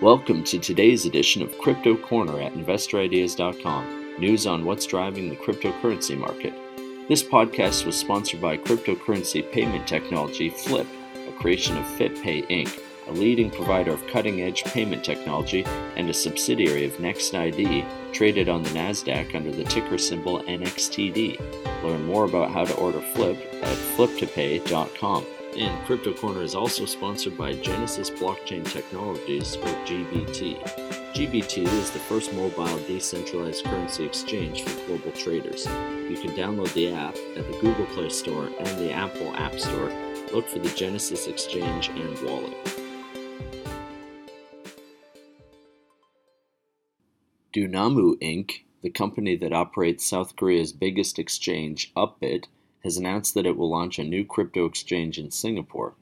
Welcome to today's edition of Crypto Corner at InvestorIdeas.com, news on what's driving the cryptocurrency market. This podcast was sponsored by cryptocurrency payment technology Flip, a creation of FitPay Inc., a leading provider of cutting-edge payment technology and a subsidiary of NextID, traded on the NASDAQ under the ticker symbol NXTD. Learn more about how to order Flip at fliptopay.com. And Crypto Corner is also sponsored by Genesis Blockchain Technologies, or GBT. GBT is the first mobile decentralized currency exchange for global traders. You can download the app at the Google Play Store and the Apple App Store. Look for the Genesis Exchange and Wallet. Dunamu Inc., the company that operates South Korea's biggest exchange, Upbit, has announced that it will launch a new crypto exchange in Singapore.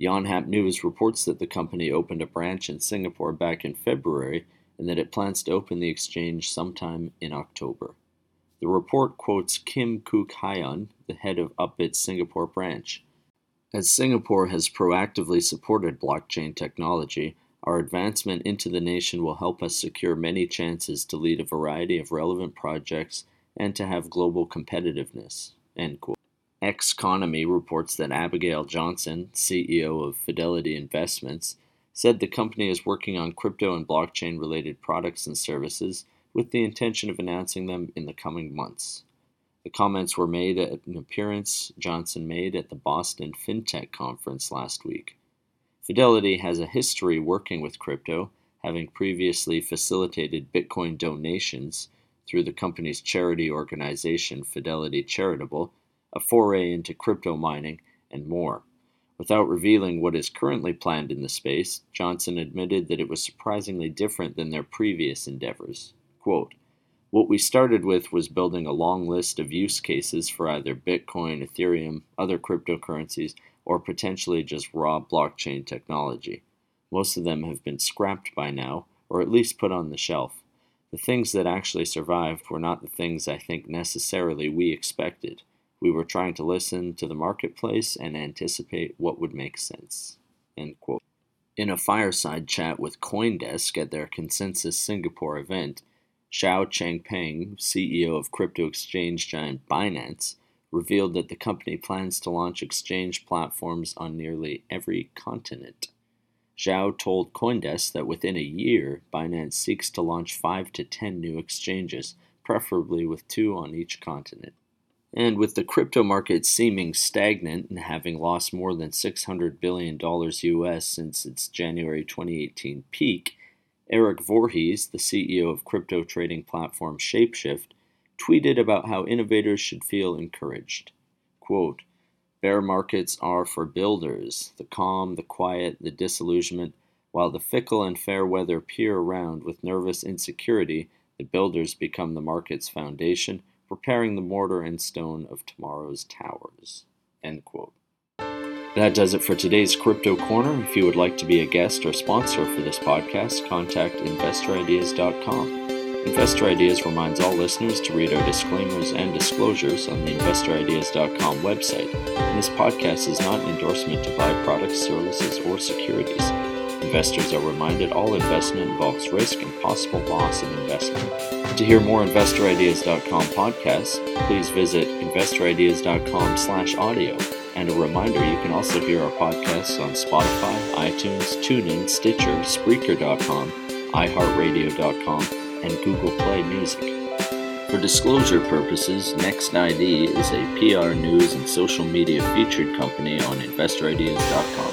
Yonhap News reports that the company opened a branch in Singapore back in February and that it plans to open the exchange sometime in October. The report quotes Kim Kuk-hyun, the head of Upbit's Singapore branch. As Singapore has proactively supported blockchain technology, our advancement into the nation will help us secure many chances to lead a variety of relevant projects and to have global competitiveness. End quote. Xconomy reports that Abigail Johnson, CEO of Fidelity Investments, said the company is working on crypto and blockchain-related products and services with the intention of announcing them in the coming months. The comments were made at an appearance Johnson made at the Boston FinTech Conference last week. Fidelity has a history working with crypto, having previously facilitated Bitcoin donations through the company's charity organization, Fidelity Charitable, a foray into crypto mining, and more. Without revealing what is currently planned in the space, Johnson admitted that it was surprisingly different than their previous endeavors. Quote, "What we started with was building a long list of use cases for either Bitcoin, Ethereum, other cryptocurrencies, or potentially just raw blockchain technology. Most of them have been scrapped by now, or at least put on the shelf. The things that actually survived were not the things I think necessarily we expected. We were trying to listen to the marketplace and anticipate what would make sense." End quote. In a fireside chat with Coindesk at their Consensus Singapore event, Xiao Chengpeng, CEO of crypto exchange giant Binance, revealed that the company plans to launch exchange platforms on nearly every continent. Xiao told Coindesk that within a year, Binance seeks to launch 5 to 10 new exchanges, preferably with 2 on each continent. And with the crypto market seeming stagnant and having lost more than $600 billion US since its January 2018 peak, Eric Voorhees, the CEO of crypto trading platform Shapeshift, tweeted about how innovators should feel encouraged. Quote, "Bear markets are for builders, the calm, the quiet, the disillusionment, while the fickle and fair weather peer around with nervous insecurity, the builders become the market's foundation, preparing the mortar and stone of tomorrow's towers." End quote. That does it for today's Crypto Corner. If you would like to be a guest or sponsor for this podcast, contact InvestorIdeas.com. Investor Ideas reminds all listeners to read our disclaimers and disclosures on the InvestorIdeas.com website, and this podcast is not an endorsement to buy products, services, or securities. Investors are reminded all investment involves risk and possible loss in investment. To hear more InvestorIdeas.com podcasts, please visit InvestorIdeas.com/audio. And a reminder, you can also hear our podcasts on Spotify, iTunes, TuneIn, Stitcher, Spreaker.com, iHeartRadio.com, and Google Play Music. For disclosure purposes, NextID is a PR news and social media featured company on InvestorIdeas.com.